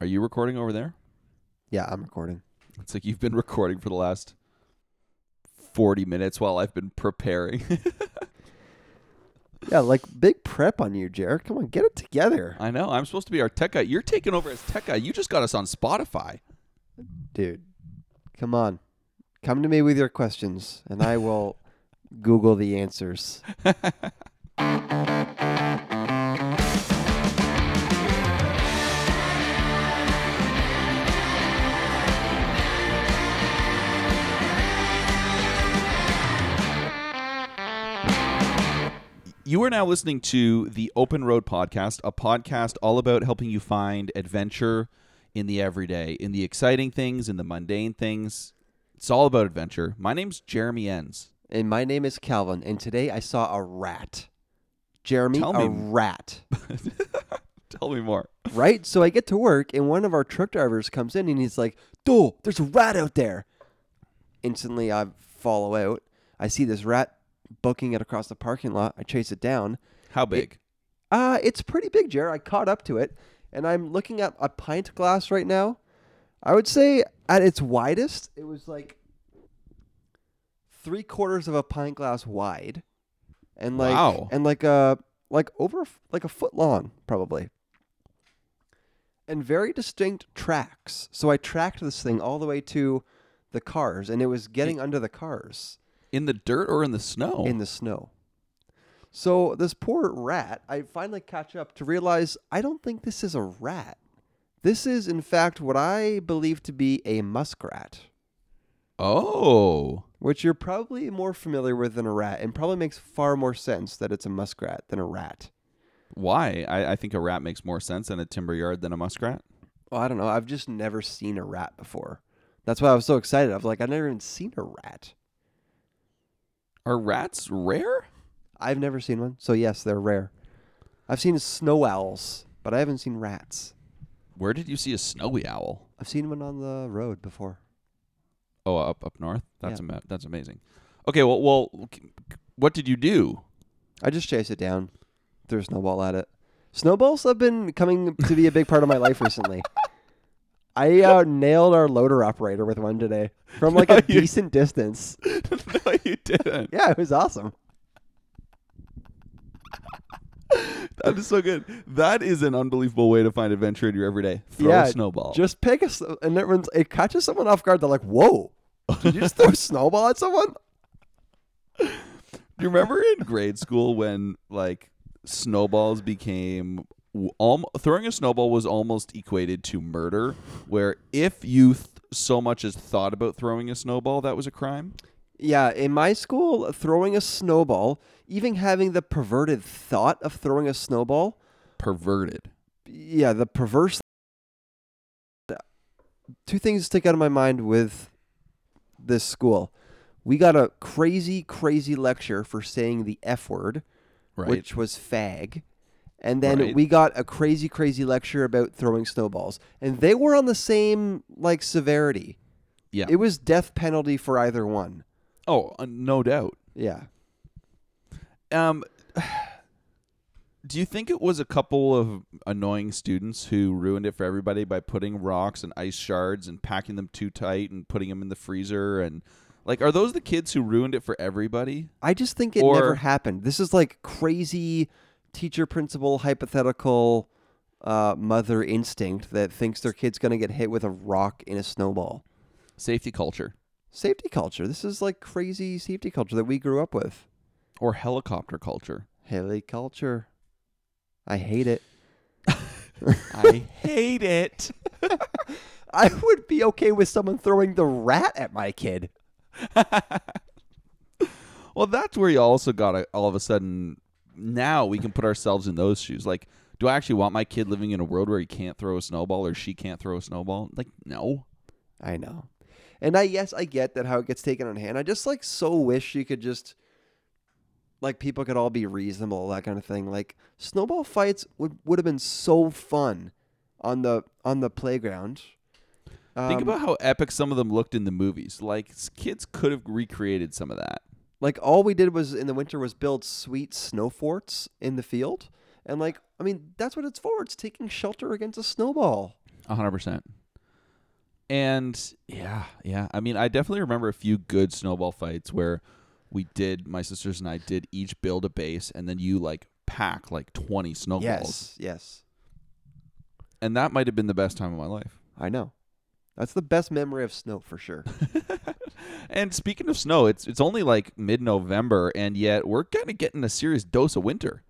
Are you recording over there? Yeah, I'm recording. It's like you've been recording for the last 40 minutes while I've been preparing. Yeah, like big prep on you, Jared. Come on, get it together. I know. I'm supposed to be our tech guy. You're taking over as tech guy. You just got us on Spotify. Dude, come on. Come to me with your questions, and I will Google the answers. You are now listening to the Open Road Podcast, a podcast all about helping you find adventure in the everyday, in the exciting things, in the mundane things. It's all about adventure. My name's Jeremy Enns. And my name is Calvin. And today I saw a rat. Jeremy, rat. Tell me more. Right? So I get to work, and one of our truck drivers comes in, and he's like, dude, there's a rat out there. Instantly, I fall out. I see this rat booking it across the parking lot. I chase it down. How big? It's pretty big, Jared. I caught up to it, and I'm looking at a pint glass right now. I would say at its widest, it was like 3/4 of a pint glass wide, and like wow. And like over a foot long probably, and very distinct tracks. So I tracked this thing all the way to the cars, and it was getting under the cars. In the dirt or in the snow? In the snow. So this poor rat, I finally catch up to realize I don't think this is a rat. This is, in fact, what I believe to be a muskrat. Oh. Which you're probably more familiar with than a rat, and probably makes far more sense that it's a muskrat than a rat. Why? I think a rat makes more sense in a timber yard than a muskrat. Well, I don't know. I've just never seen a rat before. That's why I was so excited. I was like, I've never even seen a rat. Are rats rare? I've never seen one, so yes, they're rare. I've seen snow owls, but I haven't seen rats. Where did you see a snowy owl? I've seen one on the road before. Oh, up north? That's amazing. Okay, well, what did you do? I just chased it down, threw a snowball at it. Snowballs have been coming to be a big part of my life recently. I nailed our loader operator with one today from like decent distance. No, you didn't. Yeah, it was awesome. That is so good. That is an unbelievable way to find adventure in your everyday. Throw a snowball. Just pick a and it catches someone off guard. They're like, "Whoa! Did you just throw a snowball at someone?" Do you remember in grade school when like snowballs became? Throwing a snowball was almost equated to murder, where if you so much as thought about throwing a snowball, that was a crime? Yeah, in my school, throwing a snowball, even having the perverted thought of throwing a snowball. Perverted. Yeah, the perverse. Two things stick out of my mind with this school. We got a crazy, crazy lecture for saying the F word, right, which was fag. And then we got a crazy, crazy lecture about throwing snowballs. And they were on the same, like, severity. Yeah. It was death penalty for either one. Oh, no doubt. Yeah. Do you think it was a couple of annoying students who ruined it for everybody by putting rocks and ice shards and packing them too tight and putting them in the freezer? And, like, are those the kids who ruined it for everybody? I just think it never happened. This is, like, crazy teacher principal hypothetical mother instinct that thinks their kid's going to get hit with a rock in a snowball. Safety culture. This is like crazy safety culture that we grew up with. Or helicopter culture. I hate it. I hate it. I would be okay with someone throwing the rat at my kid. Well, that's where you also got all of a sudden. Now we can put ourselves in those shoes. Like, do I actually want my kid living in a world where he can't throw a snowball or she can't throw a snowball? Like, no. I know. And I get that how it gets taken on hand. I just, like, so wish you could just, like, people could all be reasonable, that kind of thing. Like, snowball fights would have been so fun on the playground. Think about how epic some of them looked in the movies. Like, kids could have recreated some of that. Like, all we did was in the winter was build sweet snow forts in the field. And, like, I mean, that's what it's for. It's taking shelter against a snowball. 100%. And yeah. I mean, I definitely remember a few good snowball fights where we did, my sisters and I did each build a base, and then you like pack like 20 snowballs. Yes. And that might have been the best time of my life. I know. That's the best memory of snow for sure. And speaking of snow, it's only like mid-November, and yet we're kind of getting a serious dose of winter.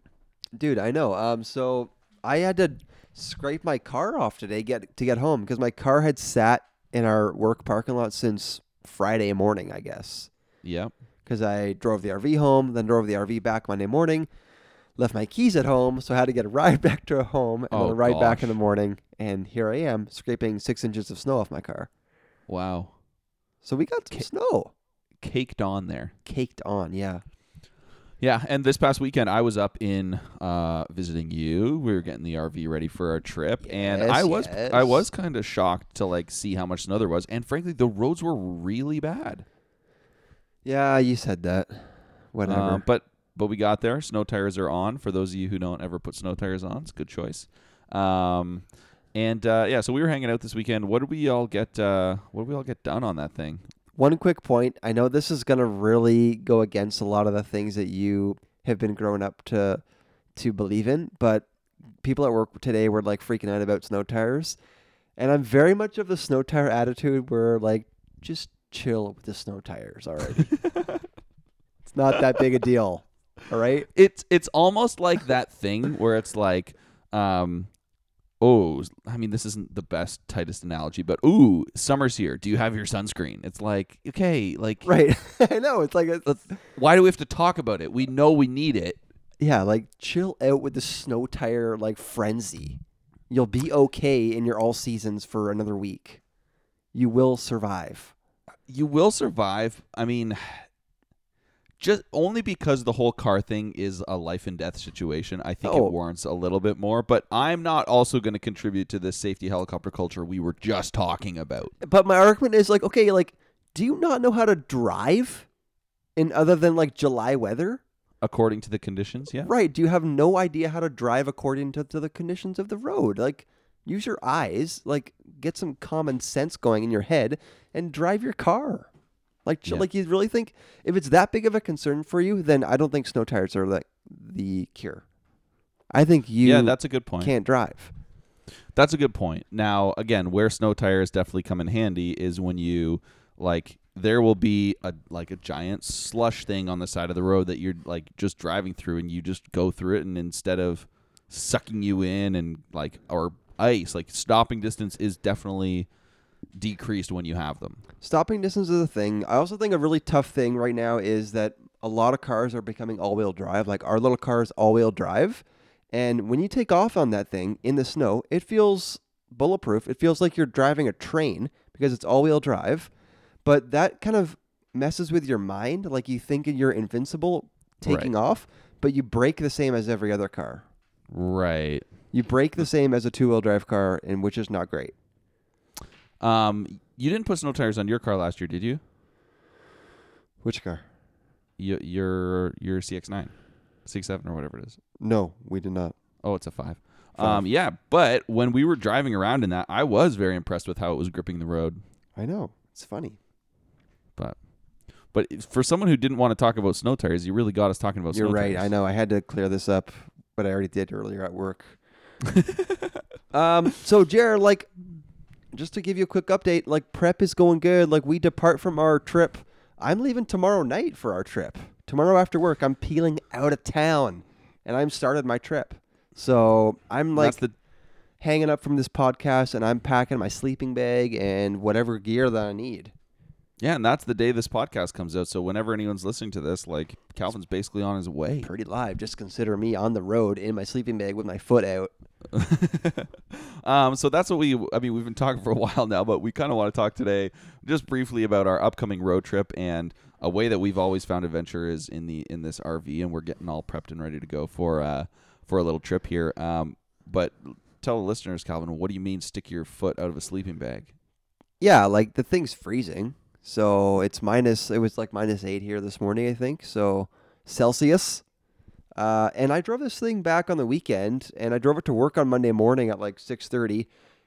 Dude, I know. So I had to scrape my car off today to get home because my car had sat in our work parking lot since Friday morning, I guess. Yeah. Because I drove the RV home, then drove the RV back Monday morning, left my keys at home, so I had to get a ride back to home and then a ride back in the morning. And here I am scraping 6 inches of snow off my car. Wow. So we got some snow. Caked on there. Caked on, yeah. Yeah, and this past weekend, I was up in visiting you. We were getting the RV ready for our trip, and I was kind of shocked to like see how much snow there was. And frankly, the roads were really bad. Yeah, you said that. Whatever. But we got there. Snow tires are on. For those of you who don't ever put snow tires on, it's a good choice. And so we were hanging out this weekend. What did we all get done on that thing? One quick point. I know this is going to really go against a lot of the things that you have been growing up to believe in, but people at work today were like freaking out about snow tires. And I'm very much of the snow tire attitude where like, just chill with the snow tires already. It's not that big a deal. All right. It's almost like that thing where it's like, I mean, this isn't the best, tightest analogy, but ooh, summer's here. Do you have your sunscreen? It's like, okay, like... Right. I know. It's like... Why do we have to talk about it? We know we need it. Yeah, like, chill out with the snow tire, like, frenzy. You'll be okay in your all seasons for another week. You will survive. I mean... Just only because the whole car thing is a life and death situation, I think it warrants a little bit more. But I'm not also going to contribute to this safety helicopter culture we were just talking about. But my argument is like, okay, like, do you not know how to drive in other than like July weather? According to the conditions, yeah. Right. Do you have no idea how to drive according to the conditions of the road? Like, use your eyes, like, get some common sense going in your head and drive your car. Like, yeah. Like you really think if it's that big of a concern for you, then I don't think snow tires are like the cure. I think that's a good point. Can't drive. That's a good point. Now, again, where snow tires definitely come in handy is when you like there will be a giant slush thing on the side of the road that you're like just driving through and you just go through it. And instead of sucking you in and like or ice, like stopping distance is definitely decreased when you have them. Stopping distance is a thing. I also think a really tough thing right now is that a lot of cars are becoming all-wheel drive. Like our little car is all-wheel drive. And when you take off on that thing in the snow, it feels bulletproof. It feels like you're driving a train because it's all-wheel drive. But that kind of messes with your mind. Like you think you're invincible taking off, but you brake the same as every other car. Right. You brake the same as a two-wheel drive car, and which is not great. You didn't put snow tires on your car last year, did you? Which car? Your CX-9, 6.7 or whatever it is. No, we did not. Oh, it's a 5. Yeah, but when we were driving around in that, I was very impressed with how it was gripping the road. I know. It's funny. But for someone who didn't want to talk about snow tires, you really got us talking about snow tires. You're right. I know. I had to clear this up, but I already did earlier at work. So, Jared, like... Just to give you a quick update, like prep is going good. Like we depart from our trip. I'm leaving tomorrow night for our trip. Tomorrow after work, I'm peeling out of town and I'm started my trip. So I'm like hanging up from this podcast and I'm packing my sleeping bag and whatever gear that I need. Yeah. And that's the day this podcast comes out. So whenever anyone's listening to this, like Calvin's basically on his way. Pretty live. Just consider me on the road in my sleeping bag with my foot out. So that's what we've been talking for a while now, but we kind of want to talk today just briefly about our upcoming road trip and a way that we've always found adventure is in this RV, and we're getting all prepped and ready to go for a little trip here. But tell the listeners, Calvin, what do you mean stick your foot out of a sleeping bag? Yeah, like the thing's freezing. So it was like -8 here this morning, I think. So Celsius. And I drove this thing back on the weekend, and I drove it to work on Monday morning at like 6:30,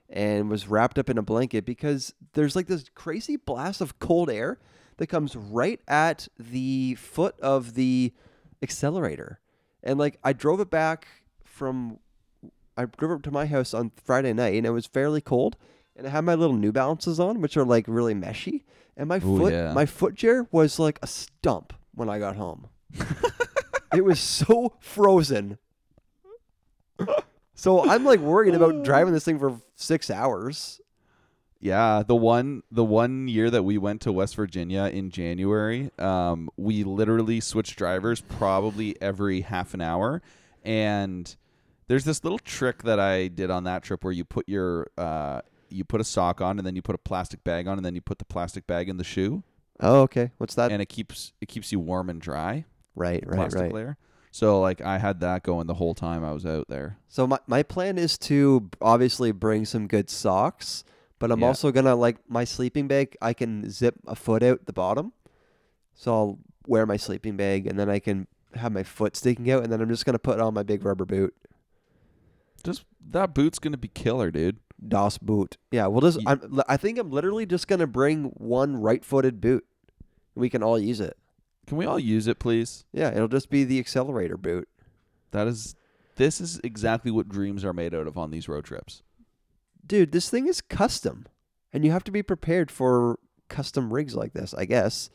and was wrapped up in a blanket because there's like this crazy blast of cold air that comes right at the foot of the accelerator. And like I drove up to my house on Friday night and it was fairly cold, and I had my little New Balances on, which are like really meshy, and my footgear was like a stump when I got home. It was so frozen. So I'm like worried about driving this thing for 6 hours. Yeah, the one year that we went to West Virginia in January, we literally switched drivers probably every half an hour. And there's this little trick that I did on that trip where you put a sock on, and then you put a plastic bag on, and then you put the plastic bag in the shoe. Oh, okay. What's that? And it keeps you warm and dry. Right. Layer. So like I had that going the whole time I was out there. So my plan is to obviously bring some good socks, but I'm also going to, like, my sleeping bag, I can zip a foot out the bottom. So I'll wear my sleeping bag, and then I can have my foot sticking out, and then I'm just going to put on my big rubber boot. Just that boot's going to be killer, dude. Das Boot. Yeah, well, I think I'm literally just going to bring one right-footed boot. We can all use it. Can we all use it, please? Yeah, it'll just be the accelerator boot. This is exactly what dreams are made out of on these road trips. Dude, this thing is custom, and you have to be prepared for custom rigs like this, I guess.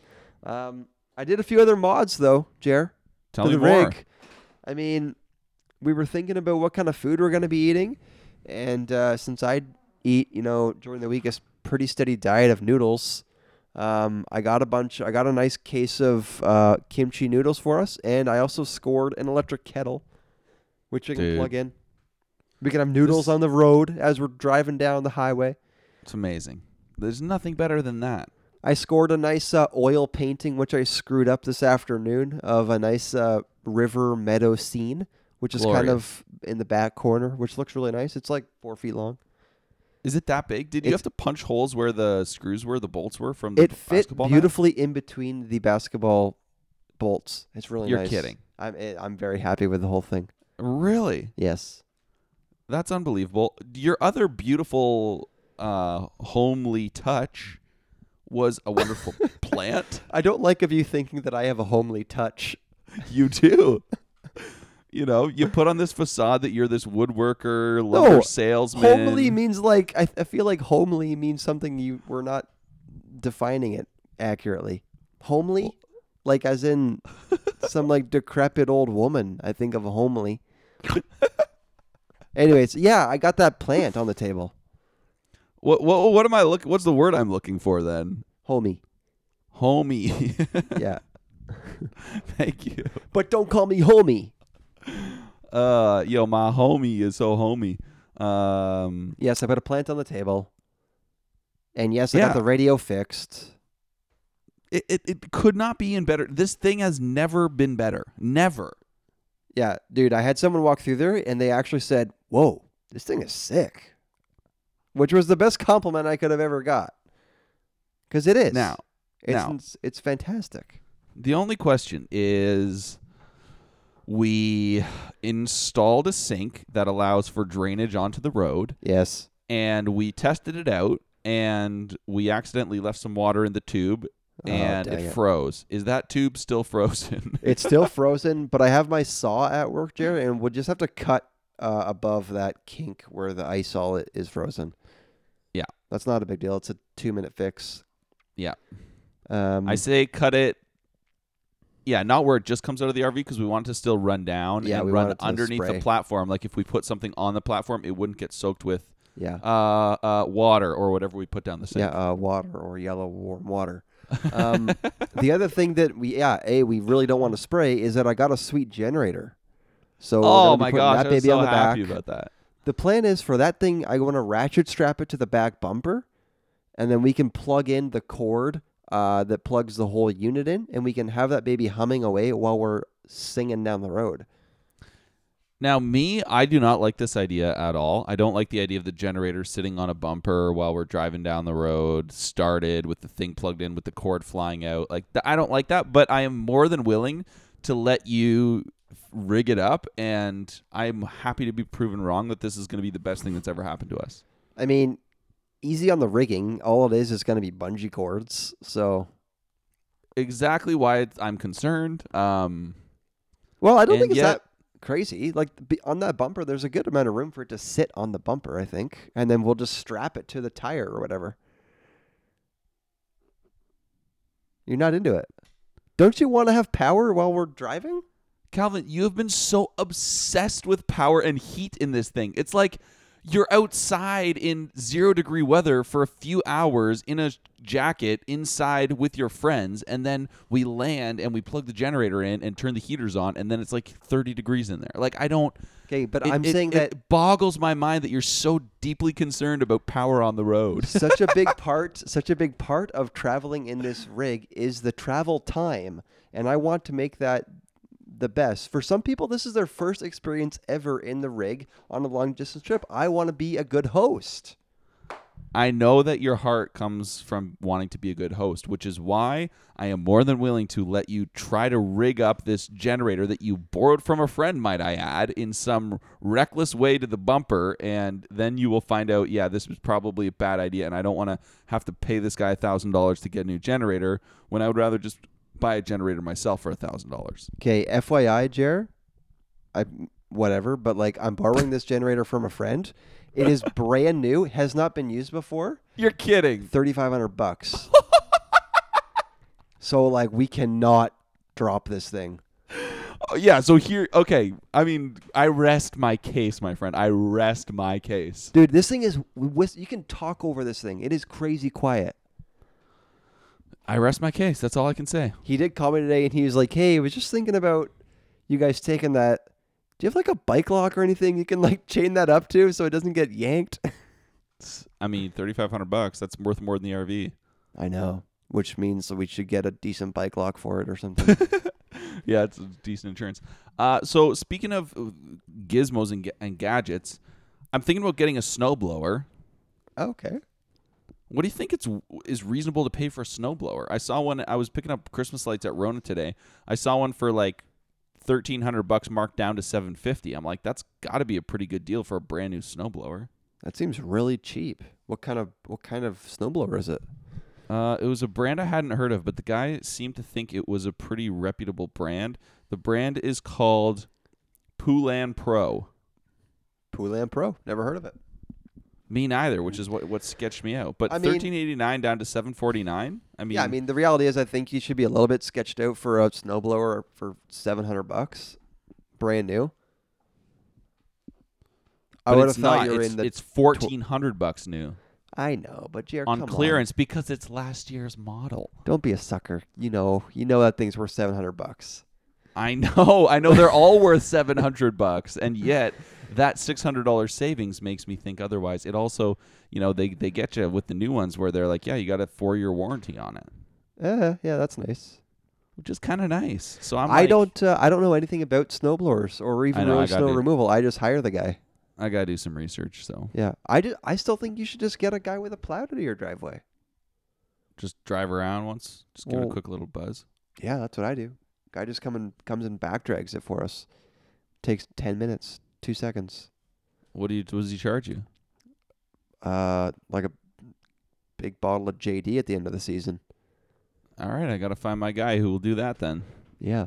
I did a few other mods, though, Jer. Tell me more. Rig. I mean, we were thinking about what kind of food we're going to be eating, and since I eat, during the week, a pretty steady diet of noodles, I got a nice case of kimchi noodles for us, and I also scored an electric kettle, which I can plug in. We can have noodles on the road as we're driving down the highway. It's amazing. There's nothing better than that. I scored a nice oil painting, which I screwed up this afternoon, of a nice river meadow scene, which is kind of in the back corner, which looks really nice. It's like 4 feet long. Is it that big? Did you have to punch holes where the screws were, the bolts were from the basketball net? It fit beautifully in between the basketball bolts. It's really nice. You're kidding. I'm very happy with the whole thing. Really? Yes. That's unbelievable. Your other beautiful, homely touch was a wonderful plant. I don't like of you thinking that I have a homely touch. You do. You put on this facade that you're this woodworker, leather salesman. Homely means like, I feel like homely means something you were not defining it accurately. Homely? Like as in some like decrepit old woman, I think of homely. Anyways, yeah, I got that plant on the table. What am I looking? What's the word I'm looking for then? Homie. Yeah. Thank you. But don't call me homie. Yo, my homie is so homie. Yes, I put a plant on the table. And yes, I got the radio fixed. It could not be in better. This thing has never been better. Never. Yeah, dude, I had someone walk through there, and they actually said, whoa, this thing is sick, which was the best compliment I could have ever got, because it is. It's fantastic. The only question is, we installed a sink that allows for drainage onto the road. Yes. And we tested it out, and we accidentally left some water in the tube. And it froze. Is that tube still frozen? It's still frozen, but I have my saw at work, Jared, and we'll just have to cut above that kink where the ice all is frozen. Yeah. That's not a big deal. It's a 2-minute fix. Yeah. I say cut it. Yeah, not where it just comes out of the RV, because we want it to still run down and run underneath the platform. Like if we put something on the platform, it wouldn't get soaked with water or whatever we put down the sink. Yeah, water or yellow warm water. The other thing that we really don't want to spray is that I got a sweet generator. So my gosh, I'm so happy about that. The plan is for that thing, I want to ratchet strap it to the back bumper, and then we can plug in the cord that plugs the whole unit in, and we can have that baby humming away while we're singing down the road. Now, I do not like this idea at all. I don't like the idea of the generator sitting on a bumper while we're driving down the road, started with the thing plugged in with the cord flying out. Like, I don't like that, but I am more than willing to let you rig it up, and I'm happy to be proven wrong that this is going to be the best thing that's ever happened to us. I mean, easy on the rigging. All it is going to be bungee cords. So exactly why I'm concerned. Well, I don't think it's that crazy. Like on that bumper, there's a good amount of room for it to sit on the bumper, I think. And then we'll just strap it to the tire or whatever. You're not into it. Don't you want to have power while we're driving? Calvin, you have been so obsessed with power and heat in this thing. It's like you're outside in 0 degree weather for a few hours in a jacket inside with your friends, and then we land and we plug the generator in and turn the heaters on, and then it's like 30 degrees in there. Like, I don't... Okay, but I'm saying that... It boggles my mind that you're so deeply concerned about power on the road. such a big part of traveling in this rig is the travel time, and I want to make that... the best. For some people, this is their first experience ever in the rig on a long distance trip. I want to be a good host. I know that your heart comes from wanting to be a good host, which is why I am more than willing to let you try to rig up this generator that you borrowed from a friend, might I add, in some reckless way to the bumper, and then you will find out, yeah, this was probably a bad idea, and I don't want to have to pay this guy $1,000 to get a new generator when I would rather just buy a generator myself for $1,000. Okay, FYI, Jer, I'm borrowing this generator from a friend. It is brand new, has not been used before. You're kidding. $3,500. So we cannot drop this thing. Oh, yeah, so here, okay, I mean, I rest my case, my friend. I rest my case. Dude, this thing is, you can talk over this thing. It is crazy quiet. I rest my case. That's all I can say. He did call me today, and he was like, hey, I was just thinking about you guys taking that. Do you have, a bike lock or anything you can, chain that up to so it doesn't get yanked? I mean, $3,500, that's worth more than the RV. I know, which means we should get a decent bike lock for it or something. Yeah, it's decent insurance. So speaking of gizmos and gadgets, I'm thinking about getting a snowblower. Okay. What do you think is reasonable to pay for a snowblower? I saw one. I was picking up Christmas lights at Rona today. I saw one for $1,300 marked down to $750. I'm like, that's got to be a pretty good deal for a brand new snowblower. That seems really cheap. What kind of snowblower is it? It was a brand I hadn't heard of, but the guy seemed to think it was a pretty reputable brand. The brand is called Poulan Pro. Poulan Pro. Never heard of it. Me neither, which is what sketched me out. But $1,389 down to $749. I mean, the reality is, I think you should be a little bit sketched out for a snowblower for $700, brand new. I would have thought you were in the. It's $1,400 new. I know, but Jared, on clearance because it's last year's model. Don't be a sucker. You know that thing's worth $700. I know they're all worth $700, and yet that $600 savings makes me think otherwise. It also, they get you with the new ones where they're like, yeah, you got a 4-year warranty on it. Yeah, that's nice. Which is kind of nice. So I don't know anything about snowblowers or even snow removal. I just hire the guy. I gotta do some research. So yeah, I still think you should just get a guy with a plow to your driveway. Just drive around once. Just give it a quick little buzz. Yeah, that's what I do. Guy just comes and back drags it for us. Takes 10 minutes, 2 seconds. What does he charge you? Like a big bottle of JD at the end of the season. All right, I gotta find my guy who will do that then. Yeah.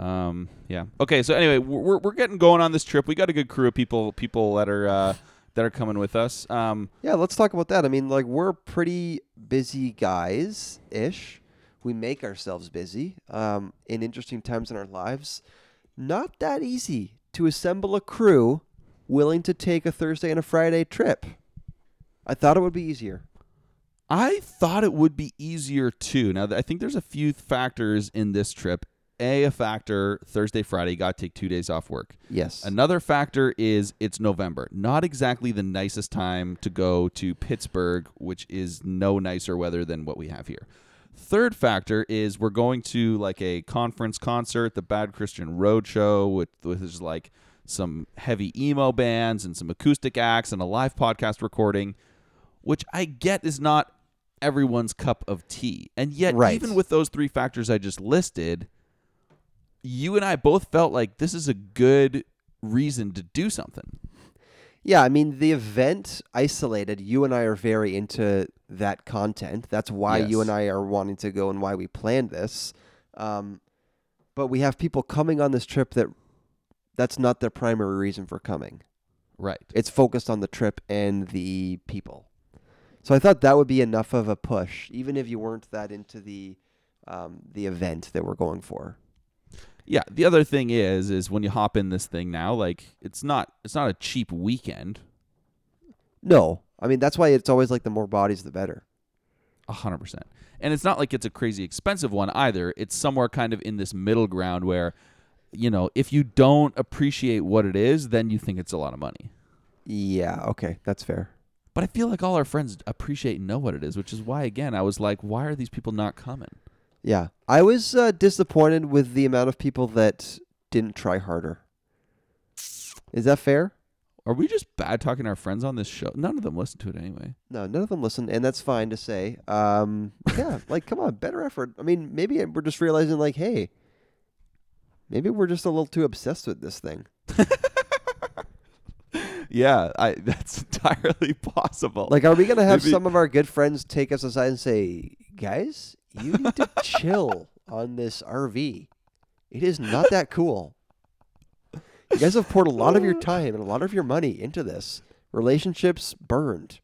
Yeah. Okay. So anyway, we're getting going on this trip. We got a good crew of people that are coming with us. Yeah. Let's talk about that. I mean, we're pretty busy guys ish. We make ourselves busy in interesting times in our lives. Not that easy to assemble a crew willing to take a Thursday and a Friday trip. I thought it would be easier. I thought it would be easier too. Now, I think there's a few factors in this trip. A factor, Thursday, Friday, got to take 2 days off work. Yes. Another factor is it's November. Not exactly the nicest time to go to Pittsburgh, which is no nicer weather than what we have here. Third factor is we're going to a conference concert, the Bad Christian Roadshow, which is some heavy emo bands and some acoustic acts and a live podcast recording, which I get is not everyone's cup of tea. And yet, Even with those three factors I just listed, you and I both felt like this is a good reason to do something. Yeah, I mean, the event isolated, you and I are very into that content. That's why you and I are wanting to go and why we planned this. But we have people coming on this trip that's not their primary reason for coming. Right. It's focused on the trip and the people. So I thought that would be enough of a push, even if you weren't that into the event that we're going for. Yeah, the other thing is when you hop in this thing now, like it's not a cheap weekend. No. I mean, that's why it's always like the more bodies, the better. 100%. And it's not like it's a crazy expensive one either. It's somewhere kind of in this middle ground where, you know, if you don't appreciate what it is, then you think it's a lot of money. Yeah, okay, that's fair. But I feel like all our friends appreciate and know what it is, which is why, again, I was like, why are these people not coming? Yeah, I was disappointed with the amount of people that didn't try harder. Is that fair? Are we just bad talking our friends on this show? None of them listen to it anyway. No, none of them listen, and that's fine to say. Yeah, like, come on, better effort. I mean, maybe we're just realizing, like, hey, maybe we're just a little too obsessed with this thing. Yeah, that's entirely possible. Like, are we going to have some of our good friends take us aside and say, guys, you need to chill on this RV. It is not that cool. You guys have poured a lot of your time and a lot of your money into this. Relationships burned.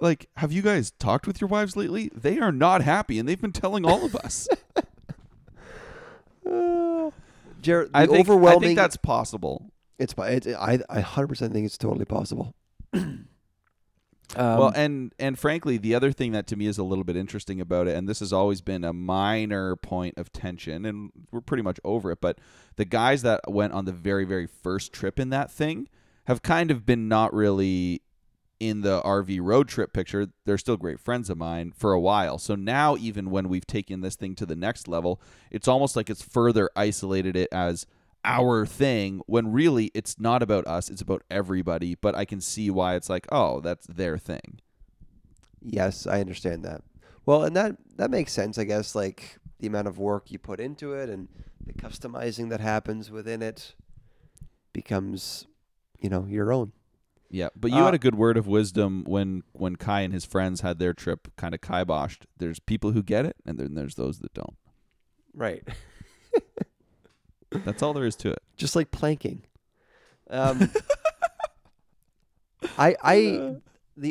Like, have you guys talked with your wives lately? They are not happy, and they've been telling all of us. Jared, I think that's possible. I 100% think it's totally possible. Well, and frankly, the other thing that to me is a little bit interesting about it, and this has always been a minor point of tension, and we're pretty much over it, but the guys that went on the very, very first trip in that thing have kind of been not really in the RV road trip picture. They're still great friends of mine for a while. So now even when we've taken this thing to the next level, it's almost like it's further isolated it as our thing, when really it's not about us, it's about everybody. But I can see why it's like, oh, that's their thing. Yes, I understand that. Well, and that makes sense, I guess, like the amount of work you put into it and the customizing that happens within it becomes, you know, your own. Yeah, but you had a good word of wisdom when Kai and his friends had their trip kind of kiboshed. There's people who get it, and then there's those that don't. Right. That's all there is to it. Just like planking. The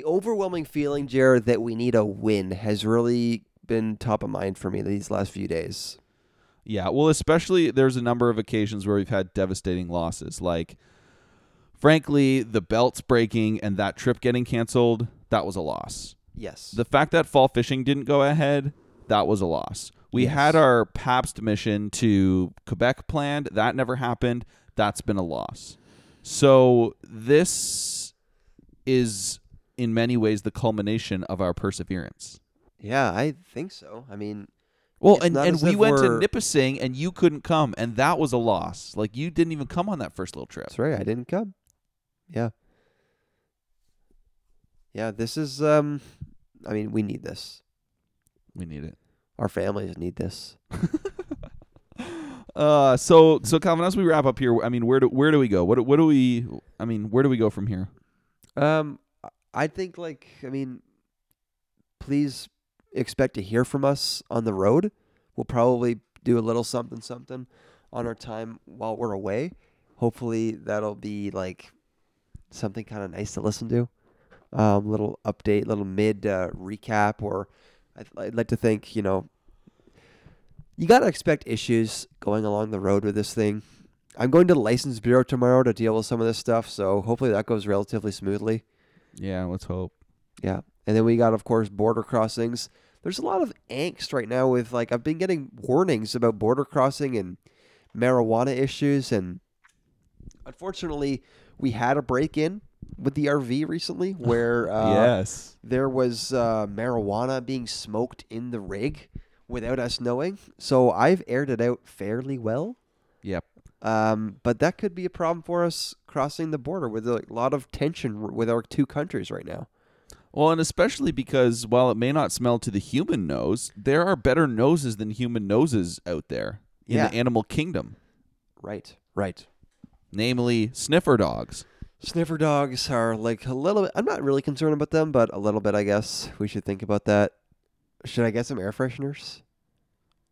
overwhelming feeling, Jared, that we need a win has really been top of mind for me these last few days. Yeah, well, especially there's a number of occasions where we've had devastating losses. Like, frankly, the belts breaking and that trip getting canceled, that was a loss. Yes. The fact that fall fishing didn't go ahead, that was a loss. We had our Pabst mission to Quebec planned. That never happened. That's been a loss. So this is, in many ways, the culmination of our perseverance. Yeah, I think so. I mean, well, and we went to Nipissing, and you couldn't come, and that was a loss. Like, you didn't even come on that first little trip. That's right. I didn't come. Yeah. Yeah, this is, I mean, we need this. We need it. Our families need this. So Calvin, as we wrap up here, I mean, where do we go? Where do we go from here? I think, like, I mean, please expect to hear from us on the road. We'll probably do a little something on our time while we're away. Hopefully that'll be like something kind of nice to listen to. Little update, little mid recap, or I'd like to think, you know, you got to expect issues going along the road with this thing. I'm going to the License Bureau tomorrow to deal with some of this stuff, so hopefully that goes relatively smoothly. Yeah, let's hope. Yeah. And then we got, of course, border crossings. There's a lot of angst right now with, like, I've been getting warnings about border crossing and marijuana issues, and unfortunately, we had a break-in with the RV recently where there was marijuana being smoked in the rig without us knowing. So I've aired it out fairly well. Yep. But that could be a problem for us crossing the border with a lot of tension with our two countries right now. Well, and especially because while it may not smell to the human nose, there are better noses than human noses out there in the animal kingdom. Right. Namely, sniffer dogs. Sniffer dogs are like a little bit, I'm not really concerned about them, but a little bit, I guess. We should think about that. Should I get some air fresheners?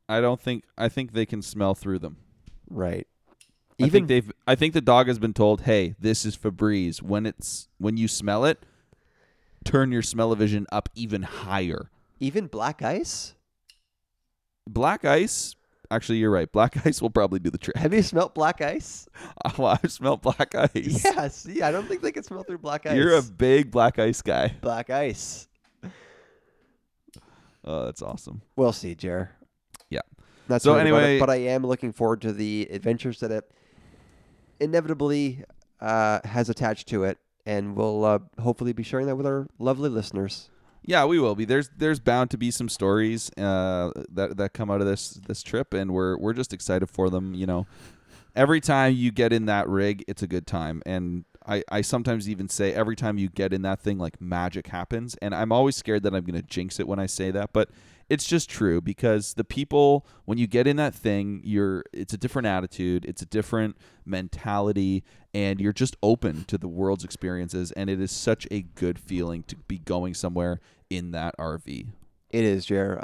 I think they can smell through them. Right. I think the dog has been told, "Hey, this is Febreze. When you smell it, turn your smell-o-vision up even higher." Even black ice? Black ice? Actually, you're right. Black ice will probably do the trick. Have you smelt black ice? Well, I've smelt black ice. Yeah, see, I don't think they can smell through black ice. You're a big black ice guy. Black ice. Oh, that's awesome. We'll see, Jer. Yeah. That's so anyway. But I am looking forward to the adventures that it inevitably has attached to it. And we'll hopefully be sharing that with our lovely listeners. Yeah, we will be. There's bound to be some stories that come out of this trip, and we're just excited for them. You know, every time you get in that rig, it's a good time. And I sometimes even say every time you get in that thing, like, magic happens. And I'm always scared that I'm going to jinx it when I say that, but it's just true, because the people, when you get in that thing, it's a different attitude, it's a different mentality, and you're just open to the world's experiences, and it is such a good feeling to be going somewhere in that RV. It is, Jer.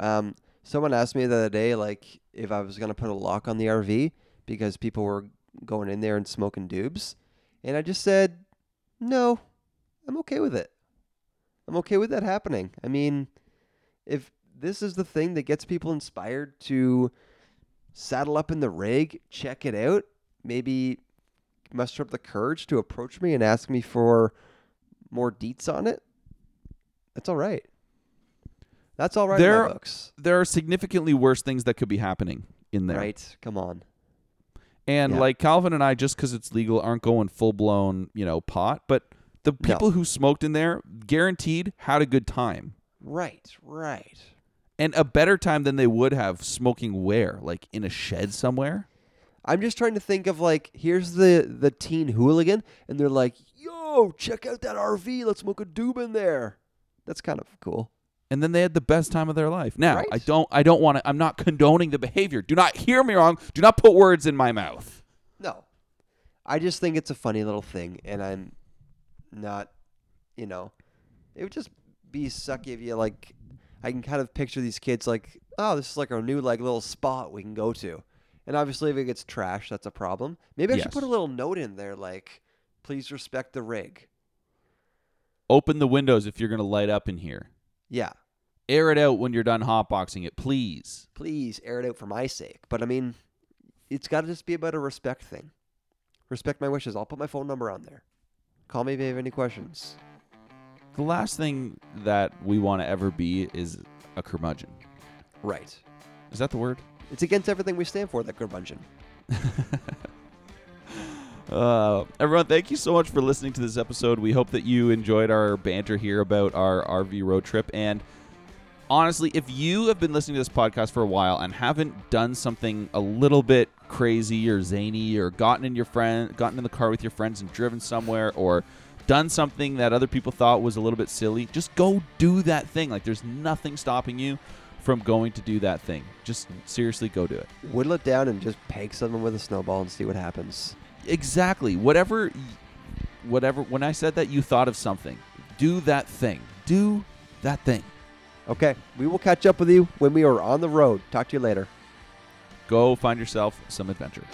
Someone asked me the other day, like, if I was going to put a lock on the RV because people were going in there and smoking doobs, and I just said, no, I'm okay with it. I'm okay with that happening. I mean, if this is the thing that gets people inspired to saddle up in the rig, check it out, maybe muster up the courage to approach me and ask me for more deets on it, that's all right. That's all right in my books. There are significantly worse things that could be happening in there. Right, come on. And like, Calvin and I, just because it's legal, aren't going full-blown, pot, but the people who smoked in there guaranteed had a good time. Right. And a better time than they would have smoking where? Like, in a shed somewhere? I'm just trying to think of, like, here's the teen hooligan, and they're like, yo, check out that RV. Let's smoke a doob in there. That's kind of cool. And then they had the best time of their life. Now, right? I don't want to, I'm not condoning the behavior. Do not hear me wrong. Do not put words in my mouth. No. I just think it's a funny little thing, and I'm not, it would just be sucky if you, like, I can kind of picture these kids like, oh, this is like our new, like, little spot we can go to. And obviously if it gets trashed, that's a problem. Maybe I should put a little note in there like, please respect the rig. Open the windows if you're going to light up in here. Yeah. Air it out when you're done hotboxing it, please. Please air it out for my sake. But I mean, it's got to just be about a respect thing. Respect my wishes. I'll put my phone number on there. Call me if you have any questions. The last thing that we want to ever be is a curmudgeon. Right. Is that the word? It's against everything we stand for, that curmudgeon. Everyone, thank you so much for listening to this episode. We hope that you enjoyed our banter here about our RV road trip. And honestly, if you have been listening to this podcast for a while and haven't done something a little bit crazy or zany or gotten in the car with your friends and driven somewhere or done something that other people thought was a little bit silly, just go do that thing. Like, there's nothing stopping you from going to do that thing. Just seriously go do it. Whittle it down and just peg someone with a snowball and see what happens. Exactly. Whatever. When I said that, you thought of something. Do that thing. Okay. We will catch up with you when we are on the road. Talk to you later. Go find yourself some adventure.